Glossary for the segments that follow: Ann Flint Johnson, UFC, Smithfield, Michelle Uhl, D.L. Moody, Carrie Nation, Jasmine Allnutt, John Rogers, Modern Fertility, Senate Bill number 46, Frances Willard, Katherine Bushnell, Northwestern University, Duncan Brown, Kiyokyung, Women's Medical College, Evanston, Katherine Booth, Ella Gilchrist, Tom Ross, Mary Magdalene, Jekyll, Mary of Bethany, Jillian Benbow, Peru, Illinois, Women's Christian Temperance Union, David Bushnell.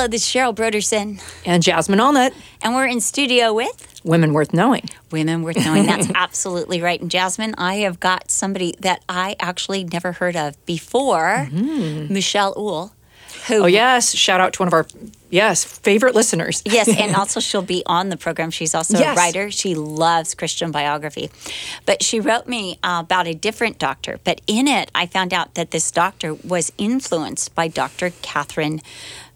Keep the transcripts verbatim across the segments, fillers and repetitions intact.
Hello, this is Cheryl Brodersen. And Jasmine Allnutt. And we're in studio with... Women Worth Knowing. Women Worth Knowing. That's absolutely right. And Jasmine, I have got somebody that I actually never heard of before, mm-hmm. Michelle Uhl. Who, oh, yes. Shout out to one of our, yes, favorite listeners. Yes, and also she'll be on the program. She's also yes. a writer. She loves Christian biography. But she wrote me uh, about a different doctor. But in it, I found out that this doctor was influenced by Doctor Katherine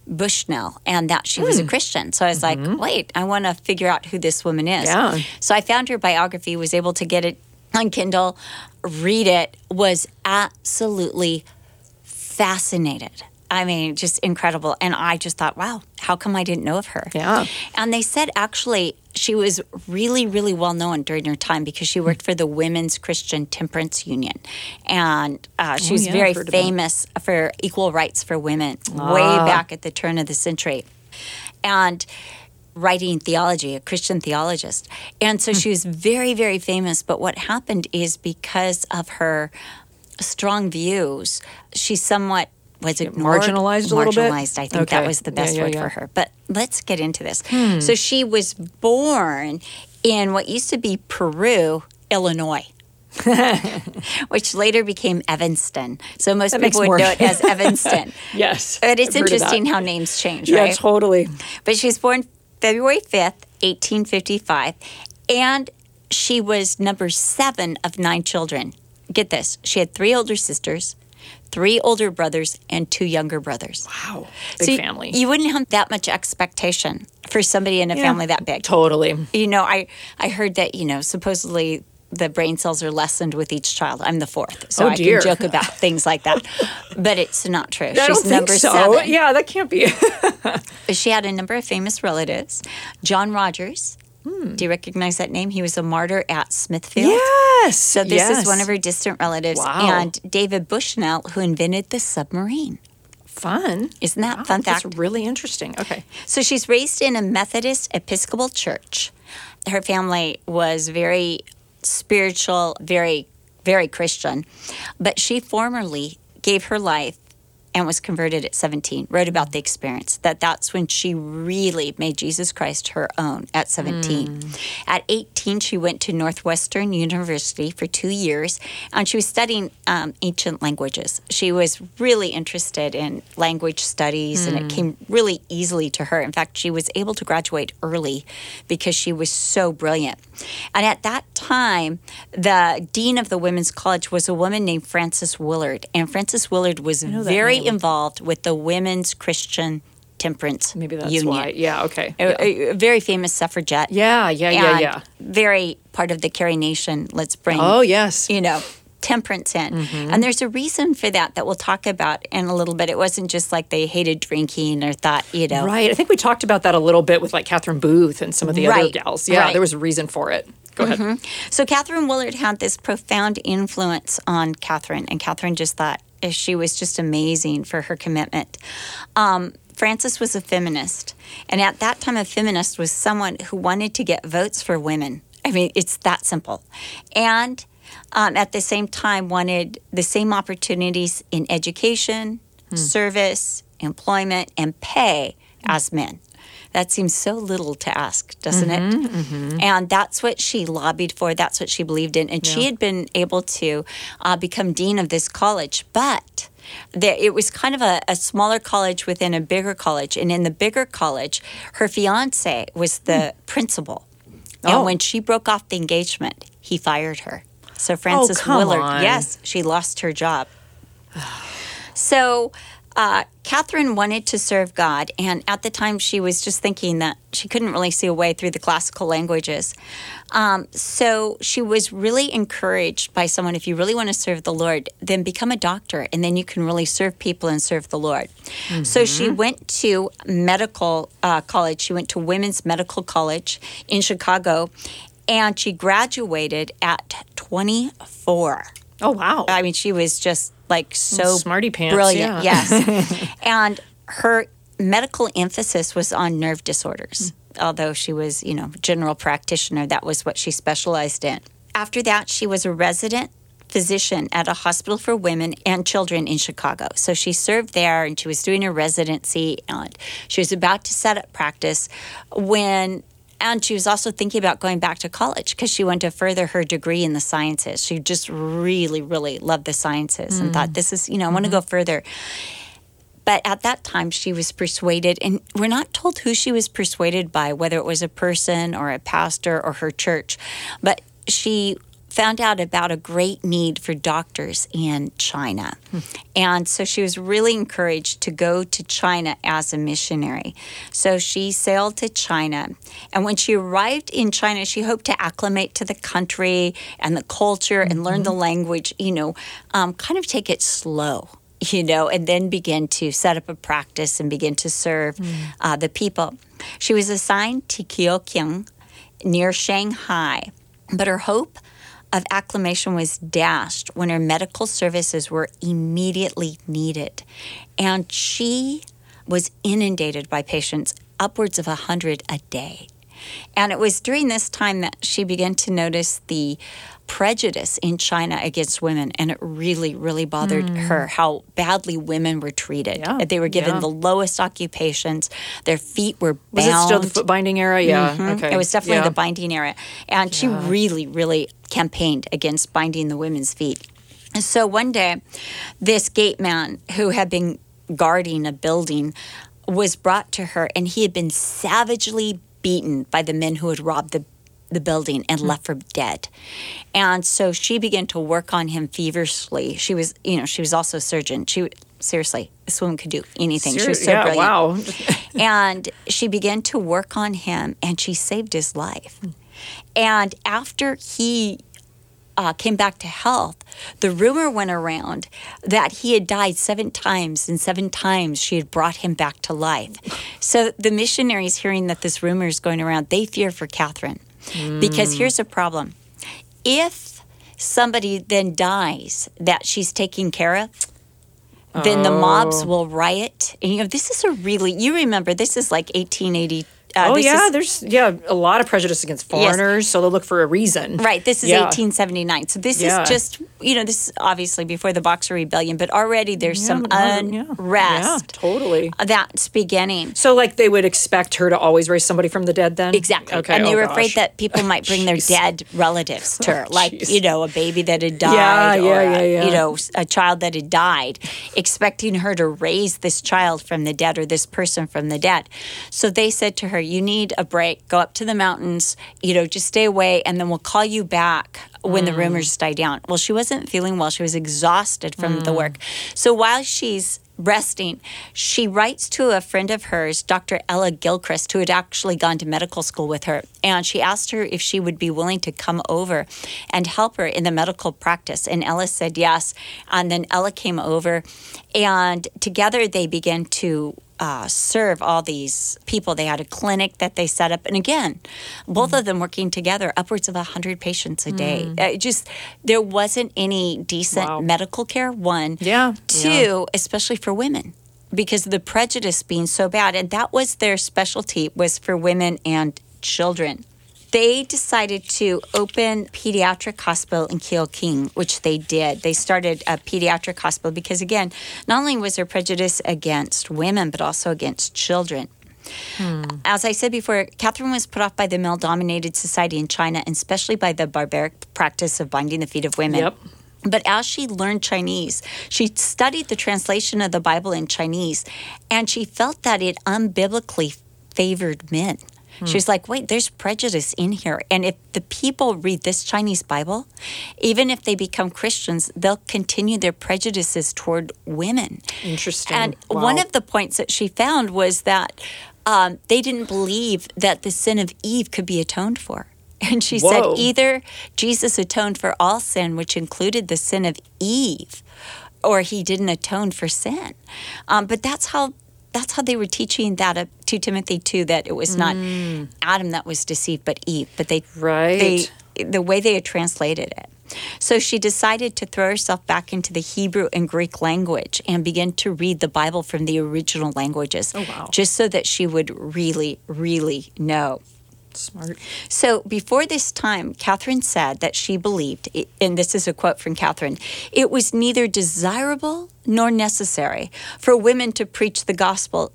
Bushnell and that she mm. was a Christian. So I was mm-hmm. like, wait, I want to figure out who this woman is. Yeah. So I found her biography, was able to get it on Kindle, read it, was absolutely fascinated. I mean, just incredible. And I just thought, wow, how come I didn't know of her? Yeah. And they said, actually, she was really, really well known during her time because she worked for the Women's Christian Temperance Union. And uh, she oh, was yeah, very famous about. for equal rights for women ah. way back at the turn of the century. And writing theology, a Christian theologist. And so she was very, very famous. But what happened is because of her strong views, she somewhat was ignored, marginalized a little bit? Marginalized, I think okay. that was the best yeah, yeah, word yeah. for her. But let's get into this. Hmm. So she was born in what used to be Peru, Illinois, which later became Evanston. So most that people would more. know it as Evanston. Yes. But it's I've interesting how names change, right? Yeah, totally. But she was born February fifth, eighteen fifty-five, and she was number seven of nine children. Get this. She had three older sisters, three older brothers, and two younger brothers. Wow. Big so family. You, you wouldn't have that much expectation for somebody in a yeah, family that big. Totally. You know, I, I heard that, you know, supposedly the brain cells are lessened with each child. I'm the fourth, so oh, I can joke about things like that. But it's not true. I She's don't think number so. seven. Yeah, that can't be. She had a number of famous relatives. John Rogers. Hmm. Do you recognize that name? He was a martyr at Smithfield. Yes. So this yes. is one of her distant relatives. Wow. And David Bushnell, who invented the submarine. Fun. Isn't that wow, fun fact? That's really interesting. Okay. So she's raised in a Methodist Episcopal church. Her family was very spiritual, very, very Christian. But she formerly gave her life and was converted at seventeen, wrote about the experience, that that's when she really made Jesus Christ her own at seventeen. Mm. At eighteen, she went to Northwestern University for two years, and she was studying um, ancient languages. She was really interested in language studies, mm. and it came really easily to her. In fact, she was able to graduate early because she was so brilliant. And at that time, the dean of the Women's College was a woman named Frances Willard, and Frances Willard was very involved with the Women's Christian Temperance Union. Maybe that's Union. why. Yeah, okay. Yeah. A, a very famous suffragette. Yeah, yeah, yeah, and yeah. very part of the Carrie Nation, let's bring, oh, yes. you know, temperance in. Mm-hmm. And there's a reason for that that we'll talk about in a little bit. It wasn't just like they hated drinking or thought, you know. Right. I think we talked about that a little bit with like Katherine Booth and some of the right. other gals. Yeah, right. There was a reason for it. Go ahead. Mm-hmm. So Katherine Willard had this profound influence on Katherine, and Katherine just thought, she was just amazing for her commitment. Um, Frances was a feminist. And at that time, a feminist was someone who wanted to get votes for women. I mean, it's that simple. And um, at the same time, wanted the same opportunities in education, hmm. service, employment, and pay hmm. as men. That seems so little to ask, doesn't mm-hmm, it? Mm-hmm. And that's what she lobbied for. That's what she believed in. And yeah. she had been able to uh, become dean of this college. But there, it was kind of a, a smaller college within a bigger college. And in the bigger college, her fiancé was the mm. principal. Oh. And when she broke off the engagement, he fired her. So Frances oh, Willard, on. yes, she lost her job. So... Uh, Katherine wanted to serve God, and at the time she was just thinking that she couldn't really see a way through the classical languages. Um, so she was really encouraged by someone, if you really want to serve the Lord, then become a doctor, and then you can really serve people and serve the Lord. Mm-hmm. So she went to medical uh, college. She went to Women's Medical College in Chicago, and she graduated at twenty-four. Oh, wow. I mean, she was just... like so smarty pants, brilliant, yeah. yes. And her medical emphasis was on nerve disorders. Mm. Although she was, you know, general practitioner, that was what she specialized in. After that, she was a resident physician at a hospital for women and children in Chicago. So she served there, and she was doing her residency, and she was about to set up practice when... And she was also thinking about going back to college because she wanted to further her degree in the sciences. She just really, really loved the sciences mm. and thought, this is, you know, I want to mm-hmm. go further. But at that time, she was persuaded, and we're not told who she was persuaded by, whether it was a person or a pastor or her church, but she found out about a great need for doctors in China. Hmm. And so she was really encouraged to go to China as a missionary. So she sailed to China. And when she arrived in China, she hoped to acclimate to the country and the culture and mm-hmm. learn the language, you know, um, kind of take it slow, you know, and then begin to set up a practice and begin to serve mm. uh, the people. She was assigned to Kiyokyung near Shanghai, but her hope of acclimation was dashed when her medical services were immediately needed. And she was inundated by patients, upwards of one hundred a day. And it was during this time that she began to notice the prejudice in China against women, and it really, really bothered mm. her how badly women were treated. Yeah. They were given yeah. the lowest occupations. Their feet were bound. Was it still the foot binding era? Yeah. Mm-hmm. Okay. It was definitely yeah. the binding era. And yeah. she really, really campaigned against binding the women's feet. And so one day, this gate man who had been guarding a building was brought to her, and he had been savagely beaten by the men who had robbed the the building and mm-hmm. left her dead. And so she began to work on him feverishly. She was, you know, she was also a surgeon. She seriously, this woman could do anything. Ser- she was so yeah, brilliant. Wow. And she began to work on him, and she saved his life. Mm-hmm. And after he uh, came back to health, the rumor went around that he had died seven times, and seven times she had brought him back to life. So the missionaries, hearing that this rumor is going around, they fear for Katherine. Mm. Because here's the problem. If somebody then dies that she's taking care of, oh. then the mobs will riot. And, you know, this is a really, you remember, this is like eighteen eighty-two. Uh, oh, yeah, is, there's yeah a lot of prejudice against foreigners, yes. so they'll look for a reason. Right, this is yeah. eighteen seventy-nine. So this yeah. is just, you know, this is obviously before the Boxer Rebellion, but already there's yeah, some unrest yeah. Yeah, totally. that's beginning. So, like, they would expect her to always raise somebody from the dead then? Exactly. Okay, and they oh, were gosh. afraid that people might bring their dead relatives to her, like, Jeez. you know, a baby that had died yeah, or, yeah, yeah, yeah. you know, a child that had died, expecting her to raise this child from the dead or this person from the dead. So they said to her, you need a break, go up to the mountains, you know, just stay away, and then we'll call you back when mm. the rumors die down. Well, she wasn't feeling well. She was exhausted from mm. the work. So while she's resting, she writes to a friend of hers, Doctor Ella Gilchrist, who had actually gone to medical school with her, and she asked her if she would be willing to come over and help her in the medical practice. And Ella said yes, and then Ella came over, and together they began to Uh, serve all these people. They had a clinic that they set up. And again, both mm. of them working together, upwards of one hundred patients a day. Mm. Uh, just, there wasn't any decent wow. medical care, one. Yeah. Two, yeah. especially for women, because of the prejudice being so bad. And that was their specialty, was for women and children. They decided to open pediatric hospital in Kiyokyung, which they did. They started a pediatric hospital because, again, not only was there prejudice against women, but also against children. Hmm. As I said before, Katherine was put off by the male-dominated society in China, and especially by the barbaric practice of binding the feet of women. Yep. But as she learned Chinese, she studied the translation of the Bible in Chinese, and she felt that it unbiblically favored men. She was like, wait, there's prejudice in here. And if the people read this Chinese Bible, even if they become Christians, they'll continue their prejudices toward women. Interesting. And wow. one of the points that she found was that um, they didn't believe that the sin of Eve could be atoned for. And she Whoa. said, either Jesus atoned for all sin, which included the sin of Eve, or he didn't atone for sin. Um, but that's how... That's how they were teaching that up to Timothy too, that it was not mm. Adam that was deceived, but Eve. But they, right. they, the way they had translated it. So she decided to throw herself back into the Hebrew and Greek language and begin to read the Bible from the original languages, oh, wow. just so that she would really, really know. Smart. So before this time, Katherine said that she believed, and this is a quote from Katherine, it was neither desirable nor necessary for women to preach the gospel.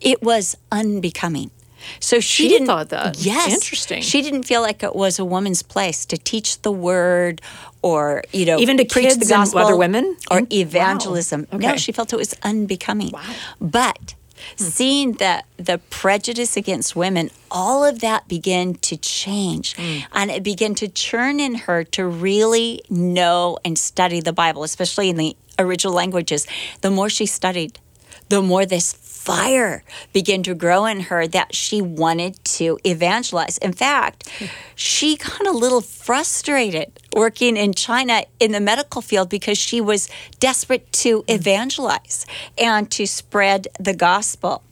It was unbecoming. So she, she didn't, thought that. Yes. Interesting. She didn't feel like it was a woman's place to teach the word or, you know, even to preach the gospel. Other women? Or evangelism. Wow. Okay. No, she felt it was unbecoming. Wow. But Hmm. seeing the, the prejudice against women, all of that began to change. Mm. And it began to churn in her to really know and study the Bible, especially in the original languages. The more she studied, the more this fire began to grow in her that she wanted to evangelize. In fact, she got a little frustrated working in China in the medical field because she was desperate to evangelize and to spread the gospel.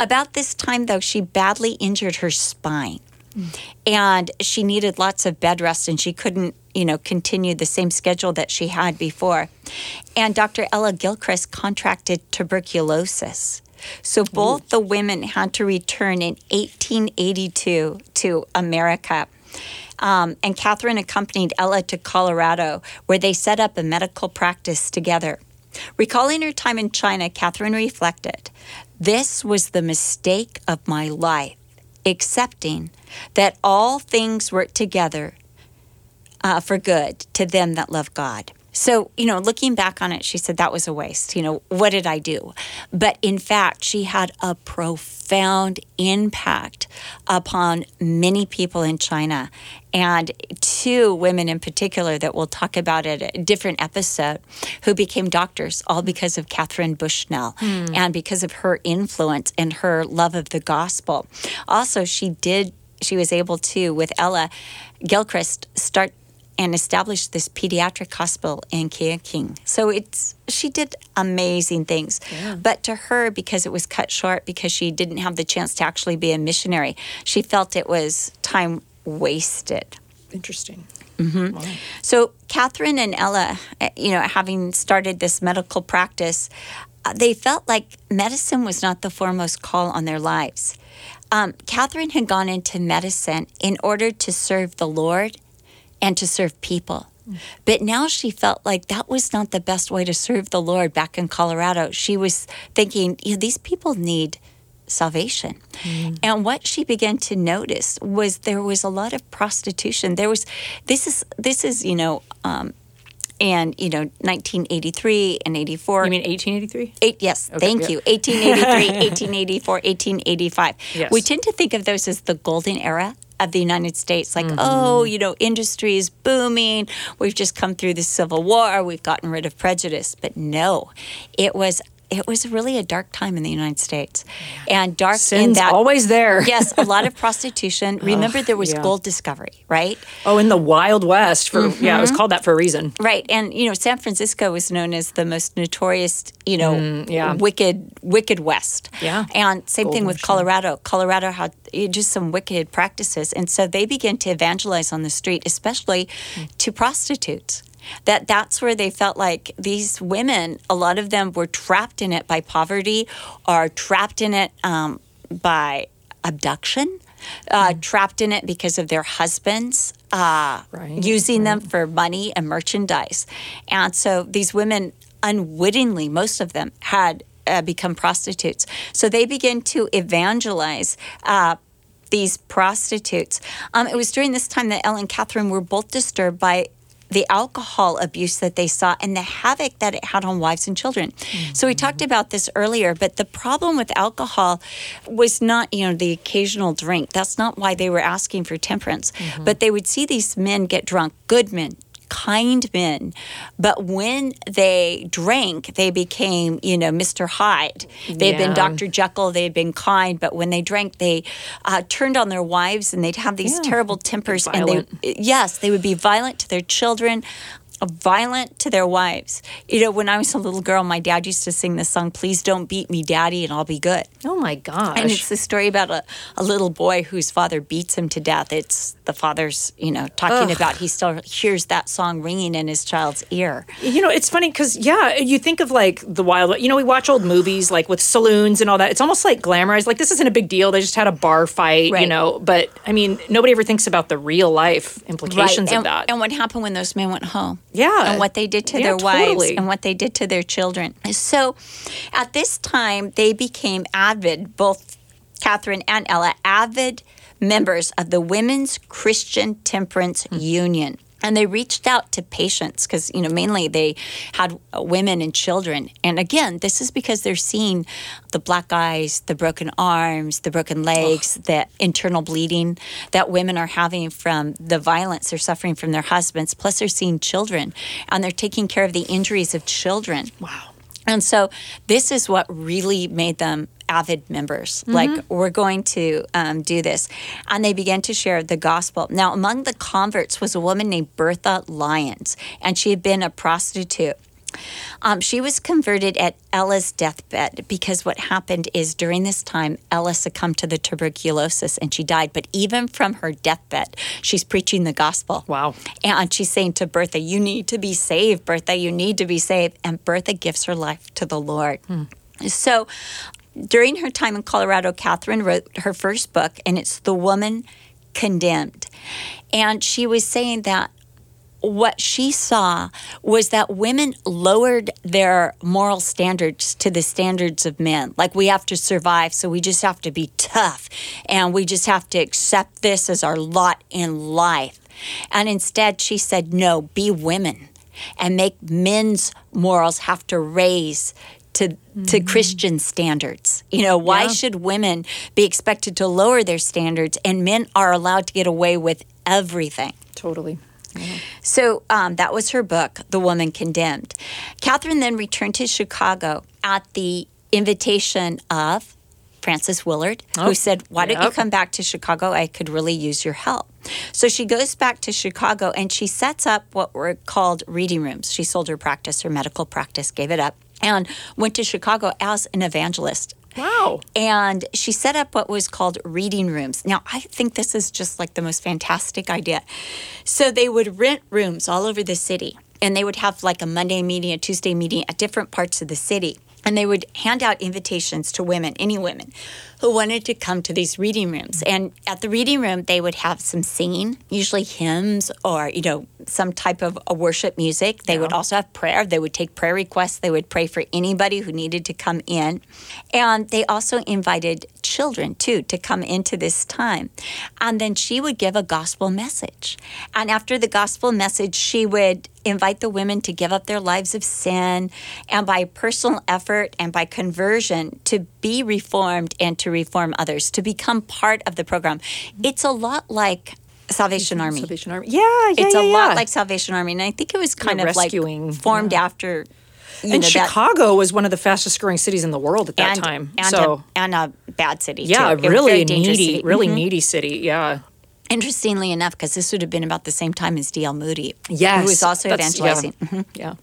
About this time, though, she badly injured her spine. And she needed lots of bed rest, and she couldn't, you know, continue the same schedule that she had before. And Doctor Ella Gilchrist contracted tuberculosis. So both Ooh. the women had to return in eighteen eighty-two to America. Um, and Katherine accompanied Ella to Colorado, where they set up a medical practice together. Recalling her time in China, Katherine reflected, "This was the mistake of my life, accepting that all things work together uh, for good to them that love God." So, you know, looking back on it, she said that was a waste. You know, what did I do? But in fact, she had a profound impact upon many people in China, and two women in particular that we'll talk about at a different episode who became doctors, all because of Katherine Bushnell mm. and because of her influence and her love of the gospel. Also, she did, she was able to, with Ella Gilchrist, start and established this pediatric hospital in Kiyokyung. So it's she did amazing things. Yeah. But to her, because it was cut short, because she didn't have the chance to actually be a missionary, she felt it was time wasted. Interesting. Mm-hmm. Wow. So Katherine and Ella, you know, having started this medical practice, they felt like medicine was not the foremost call on their lives. Um, Katherine had gone into medicine in order to serve the Lord and to serve people. But now she felt like that was not the best way to serve the Lord back in Colorado. She was thinking, you know, these people need salvation. Mm. And what she began to notice was there was a lot of prostitution. There was, this is, this is you know, um, and, you know, nineteen eighty-three and eighty-four. You mean eighteen eighty-three? Eight, yes, okay, thank yeah. you. eighteen eighty-three, eighteen eighty-four, eighteen eighty-five. Yes. We tend to think of those as the golden era of the United States, like, mm-hmm. oh, you know, industry is booming. We've just come through the Civil War. We've gotten rid of prejudice. But no, it was it was really a dark time in the United States. And dark Sin's in that always there. Yes, a lot of prostitution. Remember, there was yeah. gold discovery, right? Oh, in the Wild West. For mm-hmm. Yeah, it was called that for a reason. Right. And, you know, San Francisco was known as the most notorious, you know, mm, yeah. wicked, wicked West. Yeah. And same gold thing with Colorado. Colorado had just some wicked practices. And so they began to evangelize on the street, especially mm. to prostitutes. That that's where they felt like these women, a lot of them were trapped in it by poverty, or trapped in it um, by abduction, uh, mm. trapped in it because of their husbands uh, right. using right. them for money and merchandise. And so these women unwittingly, most of them, had uh, become prostitutes. So they began to evangelize uh these prostitutes. Um, it was during this time that Ella and Katherine were both disturbed by the alcohol abuse that they saw and the havoc that it had on wives and children. Mm-hmm. So we talked about this earlier, but the problem with alcohol was not, you know, the occasional drink. That's not why they were asking for temperance. Mm-hmm. But they would see these men get drunk, good men, kind men. But when they drank, they became, you know, Mister Hyde. They'd yeah. been Doctor Jekyll. They'd been kind. But when they drank, they uh, turned on their wives, and they'd have these yeah. terrible tempers. And they, yes, they would be violent to their children. violent to their wives. You know, when I was a little girl, my dad used to sing this song, "Please Don't Beat Me, Daddy, and I'll Be Good." Oh, my gosh. And it's the story about a, a little boy whose father beats him to death. It's the father's, you know, talking Ugh. about he still hears that song ringing in his child's ear. You know, it's funny because, yeah, you think of, like, the wild, you know, we watch old movies, like, with saloons and all that. It's almost, like, glamorized. Like, this isn't a big deal. They just had a bar fight, right. you know. But, I mean, nobody ever thinks about the real-life implications right. and, of that. And what happened when those men went home. Yeah. And what they did to yeah, their totally. wives and what they did to their children. So at this time, they became avid, both Katherine and Ella, avid members of the Women's Christian Temperance mm-hmm. Union. And they reached out to patients because, you know, mainly they had women and children. And again, this is because they're seeing the black eyes, the broken arms, the broken legs, Ugh. the internal bleeding that women are having from the violence they're suffering from their husbands. Plus, they're seeing children, and they're taking care of the injuries of children. Wow. And so this is what really made them avid members. Mm-hmm. Like, we're going to um, do this. And they began to share the gospel. Now, among the converts was a woman named Bertha Lyons, and she had been a prostitute. Um, she was converted at Ella's deathbed because what happened is during this time, Ella succumbed to the tuberculosis and she died. But even from her deathbed, she's preaching the gospel. Wow. And she's saying to Bertha, you need to be saved, Bertha, you need to be saved. And Bertha gives her life to the Lord. Hmm. So during her time in Colorado, Katherine wrote her first book, and it's The Woman Condemned. And she was saying that what she saw was that women lowered their moral standards to the standards of men. Like, we have to survive, so we just have to be tough, and we just have to accept this as our lot in life. And instead, she said, no, be women and make men's morals have to raise to mm-hmm. to Christian standards. You know, why yeah. should women be expected to lower their standards, and men are allowed to get away with everything? Totally. Mm-hmm. So um, that was her book, The Woman Condemned. Katherine then returned to Chicago at the invitation of Frances Willard, oh, who said, why yep. don't you come back to Chicago? I could really use your help. So she goes back to Chicago, and she sets up what were called reading rooms. She sold her practice, her medical practice, gave it up, and went to Chicago as an evangelist. Wow. And she set up what was called reading rooms. Now, I think this is just like the most fantastic idea. So they would rent rooms all over the city, and they would have like a Monday meeting, a Tuesday meeting at different parts of the city. And they would hand out invitations to women, any women, who wanted to come to these reading rooms. And at the reading room, they would have some singing, usually hymns or, you know, some type of a worship music. They yeah. would also have prayer. They would take prayer requests. They would pray for anybody who needed to come in. And they also invited children, too, to come into this time. And then she would give a gospel message. And after the gospel message, she would invite the women to give up their lives of sin, and by personal effort and by conversion to be reformed and to reform others, to become part of the program. It's a lot like Salvation Army. Salvation Army. Yeah, yeah, It's yeah, a yeah. lot like Salvation Army. And I think it was kind yeah, of rescuing, like formed yeah. after. You and know, Chicago that, was one of the fastest growing cities in the world at that and, time. And, so. a, and a bad city, yeah, too. Yeah, really needy, city. really mm-hmm. needy city, yeah. Interestingly enough, because this would have been about the same time as D L Moody, yes, who was also evangelizing. Yeah. Mm-hmm. yeah.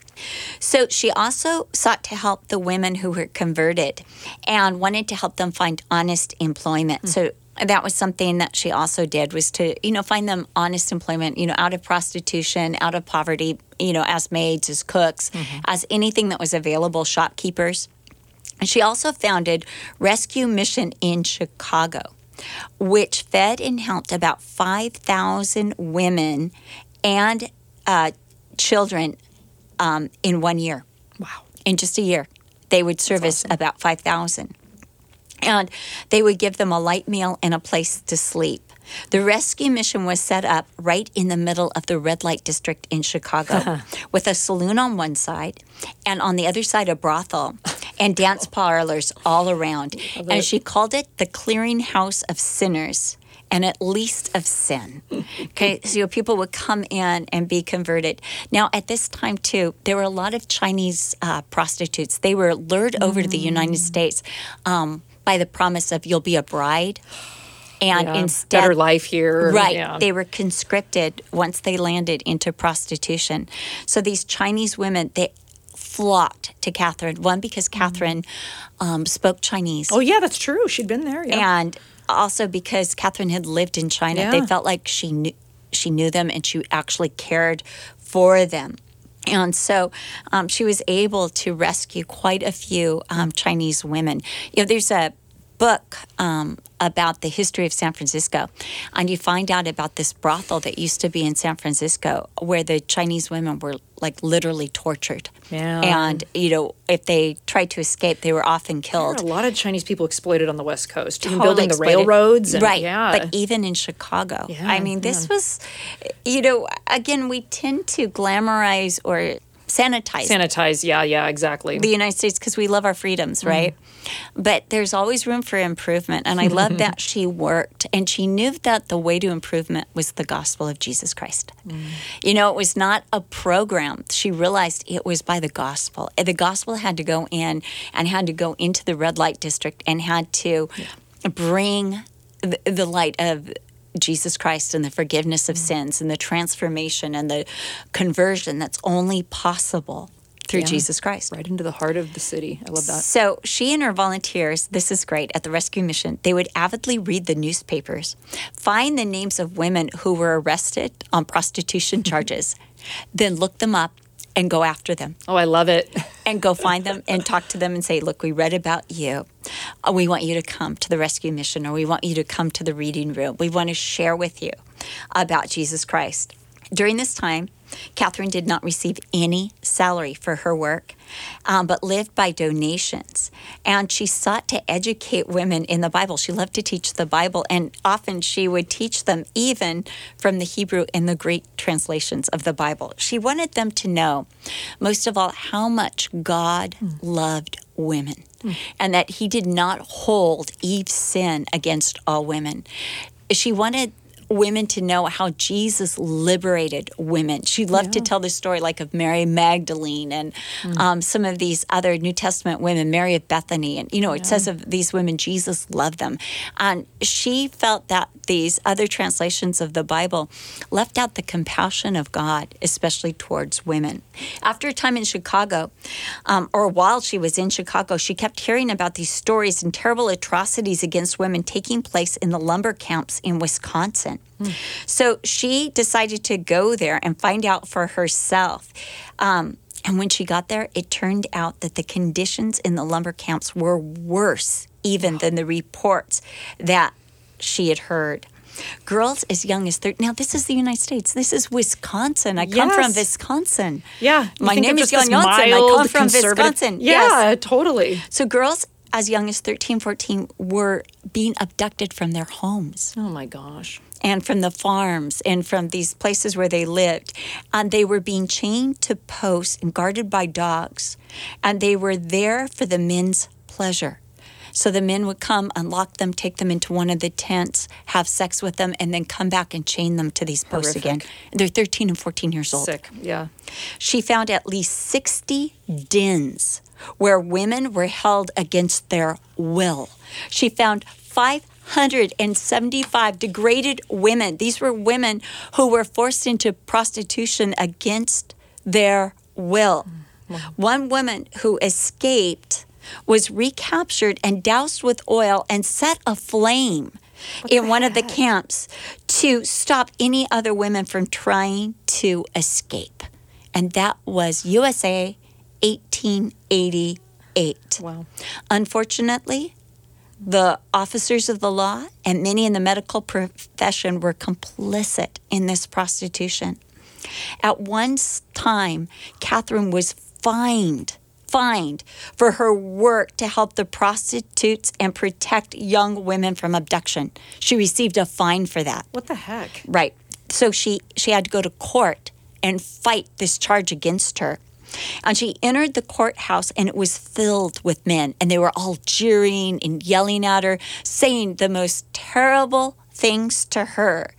So she also sought to help the women who were converted and wanted to help them find honest employment. Mm-hmm. So that was something that she also did, was to, you know, find them honest employment, you know, out of prostitution, out of poverty, you know, as maids, as cooks, mm-hmm. as anything that was available, shopkeepers. And she also founded Rescue Mission in Chicago, which fed and helped about five thousand women and uh, children um, in one year. Wow. In just a year. They would service awesome. about five thousand. And they would give them a light meal and a place to sleep. The rescue mission was set up right in the middle of the red light district in Chicago with a saloon on one side and on the other side a brothel and dance parlors all around. And she called it the clearinghouse of sinners and at least of sin. Okay, so people would come in and be converted. Now, at this time, too, there were a lot of Chinese uh, prostitutes. They were lured over mm. to the United States um, by the promise of, you'll be a bride. and yeah, instead better life here. Right. Yeah. They were conscripted once they landed into prostitution. So these Chinese women, they flocked to Katherine. One, because Katherine um, spoke Chinese. Oh, yeah, that's true. She'd been there. Yeah. And also because Katherine had lived in China. Yeah. They felt like she knew, she knew them and she actually cared for them. And so um, she was able to rescue quite a few um, Chinese women. You know, there's a book um, about the history of San Francisco, and you find out about this brothel that used to be in San Francisco where the Chinese women were, like, literally tortured. Yeah. And, you know, if they tried to escape, they were often killed. There were a lot of Chinese people exploited on the West Coast, totally building exploited. the railroads. And, right, yeah. But even in Chicago. Yeah, I mean, this yeah. was, you know, again, we tend to glamorize or sanitize. Sanitize, yeah, yeah, exactly. The United States, because we love our freedoms, right? Mm. But there's always room for improvement. And I love that she worked. And she knew that the way to improvement was the gospel of Jesus Christ. Mm. You know, it was not a program. She realized it was by the gospel. The gospel had to go in and had to go into the red light district and had to yeah. bring the, the light of Jesus Christ and the forgiveness of mm. sins and the transformation and the conversion that's only possible through yeah. Jesus Christ. Right into the heart of the city. I love that. So she and her volunteers, this is great, at the rescue mission, they would avidly read the newspapers, find the names of women who were arrested on prostitution charges, then look them up and go after them. Oh, I love it. And go find them and talk to them and say, look, we read about you. We want you to come to the rescue mission, or we want you to come to the reading room. We want to share with you about Jesus Christ. During this time, Katherine did not receive any salary for her work, um, but lived by donations. And she sought to educate women in the Bible. She loved to teach the Bible, and often she would teach them even from the Hebrew and the Greek translations of the Bible. She wanted them to know, most of all, how much God mm. loved women mm. and that he did not hold Eve's sin against all women. She wanted women to know how Jesus liberated women. She loved yeah. to tell the story, like, of Mary Magdalene and mm. um, some of these other New Testament women, Mary of Bethany. And, you know, it yeah. says of these women, Jesus loved them. And she felt that these other translations of the Bible left out the compassion of God, especially towards women. After a time in Chicago, um, or while she was in Chicago, she kept hearing about these stories and terrible atrocities against women taking place in the lumber camps in Wisconsin. So she decided to go there and find out for herself. Um, and when she got there, it turned out that the conditions in the lumber camps were worse even than the reports that she had heard. Girls as young as thirteen. Now, this is the United States. This is Wisconsin. I yes. come from Wisconsin. Yeah. My name is John Johnson. I come from Wisconsin. Yeah, yes. totally. So girls as young as thirteen, fourteen were being abducted from their homes. Oh, my gosh. And from the farms and from these places where they lived. And they were being chained to posts and guarded by dogs. And they were there for the men's pleasure. So the men would come, unlock them, take them into one of the tents, have sex with them, and then come back and chain them to these posts Horrific. again. They're thirteen and fourteen years old. Sick, yeah. She found at least sixty dens where women were held against their will. She found five hundred seventy-five degraded women. These were women who were forced into prostitution against their will. Wow. One woman who escaped was recaptured and doused with oil and set aflame what in one heck? of the camps to stop any other women from trying to escape. And that was U S A eighteen eighty-eight. Wow. Unfortunately, the officers of the law and many in the medical profession were complicit in this prostitution. At one time, Katherine was fined, fined for her work to help the prostitutes and protect young women from abduction. She received a fine for that. What the heck? Right. So she, she had to go to court and fight this charge against her. And she entered the courthouse, and it was filled with men, and they were all jeering and yelling at her, saying the most terrible things to her.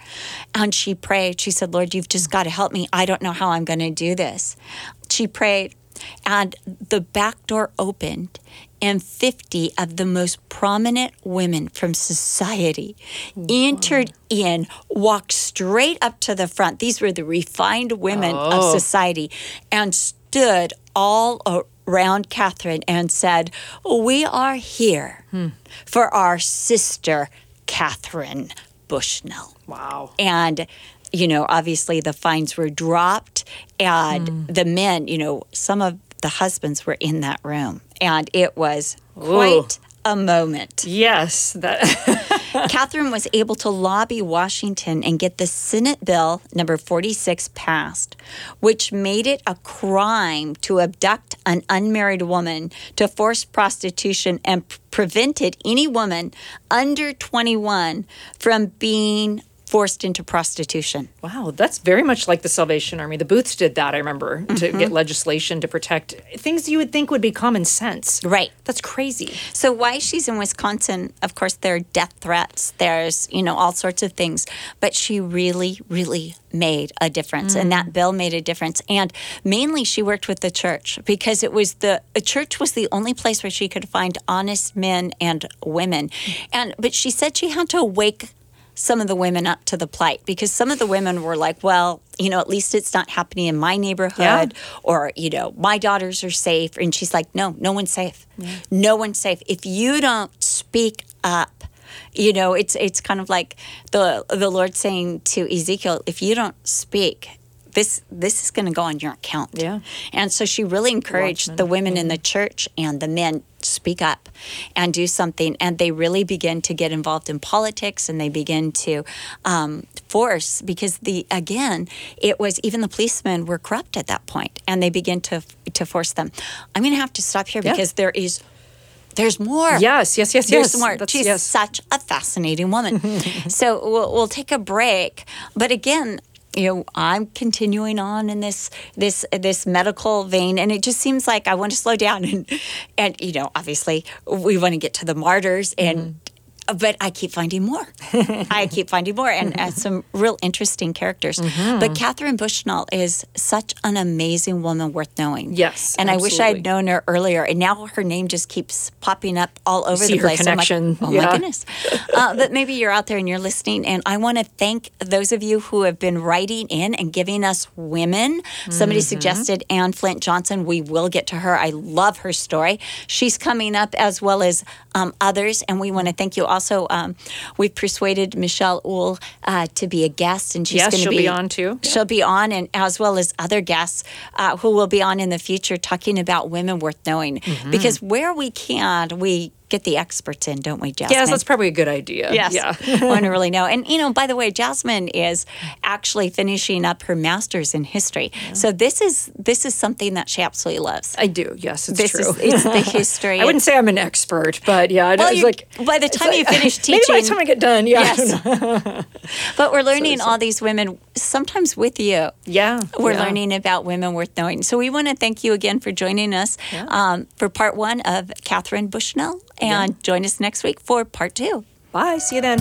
And she prayed. She said, Lord, you've just got to help me. I don't know how I'm going to do this. She prayed, and the back door opened, and fifty of the most prominent women from society wow. entered in, walked straight up to the front. These were the refined women oh. of society, and stood all around Katherine and said, "We are here hmm. for our sister, Katherine Bushnell." Wow. And you know, obviously the fines were dropped, and mm. the men, you know, some of the husbands were in that room, and it was quite Ooh. a moment. Yes. That Katherine was able to lobby Washington and get the Senate Bill number forty-six passed, which made it a crime to abduct an unmarried woman, to force prostitution, and p- prevented any woman under twenty-one from being forced into prostitution. Wow, that's very much like the Salvation Army. The Booths did that, I remember, mm-hmm. to get legislation to protect things you would think would be common sense. Right. That's crazy. So why she's in Wisconsin, of course, there are death threats. There's, you know, all sorts of things. But she really, really made a difference. Mm. And that bill made a difference. And mainly she worked with the church, because it was the a church was the only place where she could find honest men and women. And but she said she had to wake some of the women up to the plight, because some of the women were like, well, you know, at least it's not happening in my neighborhood yeah. or, you know, my daughters are safe. And she's like, no, no one's safe. Yeah. No one's safe. If you don't speak up, you know, it's it's kind of like the the Lord saying to Ezekiel, if you don't speak, this this is going to go on your account. Yeah. And so she really encouraged Watchmen. the women yeah. in the church and the men, speak up and do something. And they really begin to get involved in politics, and they begin to um, force, because the again, it was even the policemen were corrupt at that point, and they begin to to force them. I'm going to have to stop here yeah. because there is there's more. Yes, yes, yes, there's yes. more. That's, She's yes. such a fascinating woman. So we'll, we'll take a break. But again, you know, I'm continuing on in this this this medical vein, and it just seems like I want to slow down, and and you know, obviously we want to get to the martyrs, and mm-hmm. but I keep finding more. I keep finding more, and uh, some real interesting characters. Mm-hmm. But Katherine Bushnell is such an amazing woman worth knowing. Yes, and absolutely. I wish I'd known her earlier. And now her name just keeps popping up all over See the place. Her connection. I'm like, oh yeah. my goodness! Uh, but maybe you're out there and you're listening, and I want to thank those of you who have been writing in and giving us women. Mm-hmm. Somebody suggested Ann Flint Johnson. We will get to her. I love her story. She's coming up, as well as um, others, and we want to thank you. Also, um, we've persuaded Michelle Uhl uh, to be a guest, and she's yes, going to be, be on too. She'll yeah. be on, and as well as other guests uh, who will be on in the future, talking about women worth knowing. Mm-hmm. Because where we can, we get the experts in, don't we, Jasmine? Yes, that's probably a good idea. Yes, yeah. I want to really know. And, you know, by the way, Jasmine is actually finishing up her master's in history. Yeah. So this is this is something that she absolutely loves. I do, yes, it's this true. Is, it's the history. I it's, wouldn't say I'm an expert, but yeah. Well, it's like, by the time you like, finish teaching. Maybe by the time I get done, yeah. Yes. But we're learning so, so. all these women, sometimes with you. Yeah. We're yeah. learning about women worth knowing. So we want to thank you again for joining us yeah. um, for part one of Katherine Bushnell. And yeah. join us next week for part two. Bye. See you then.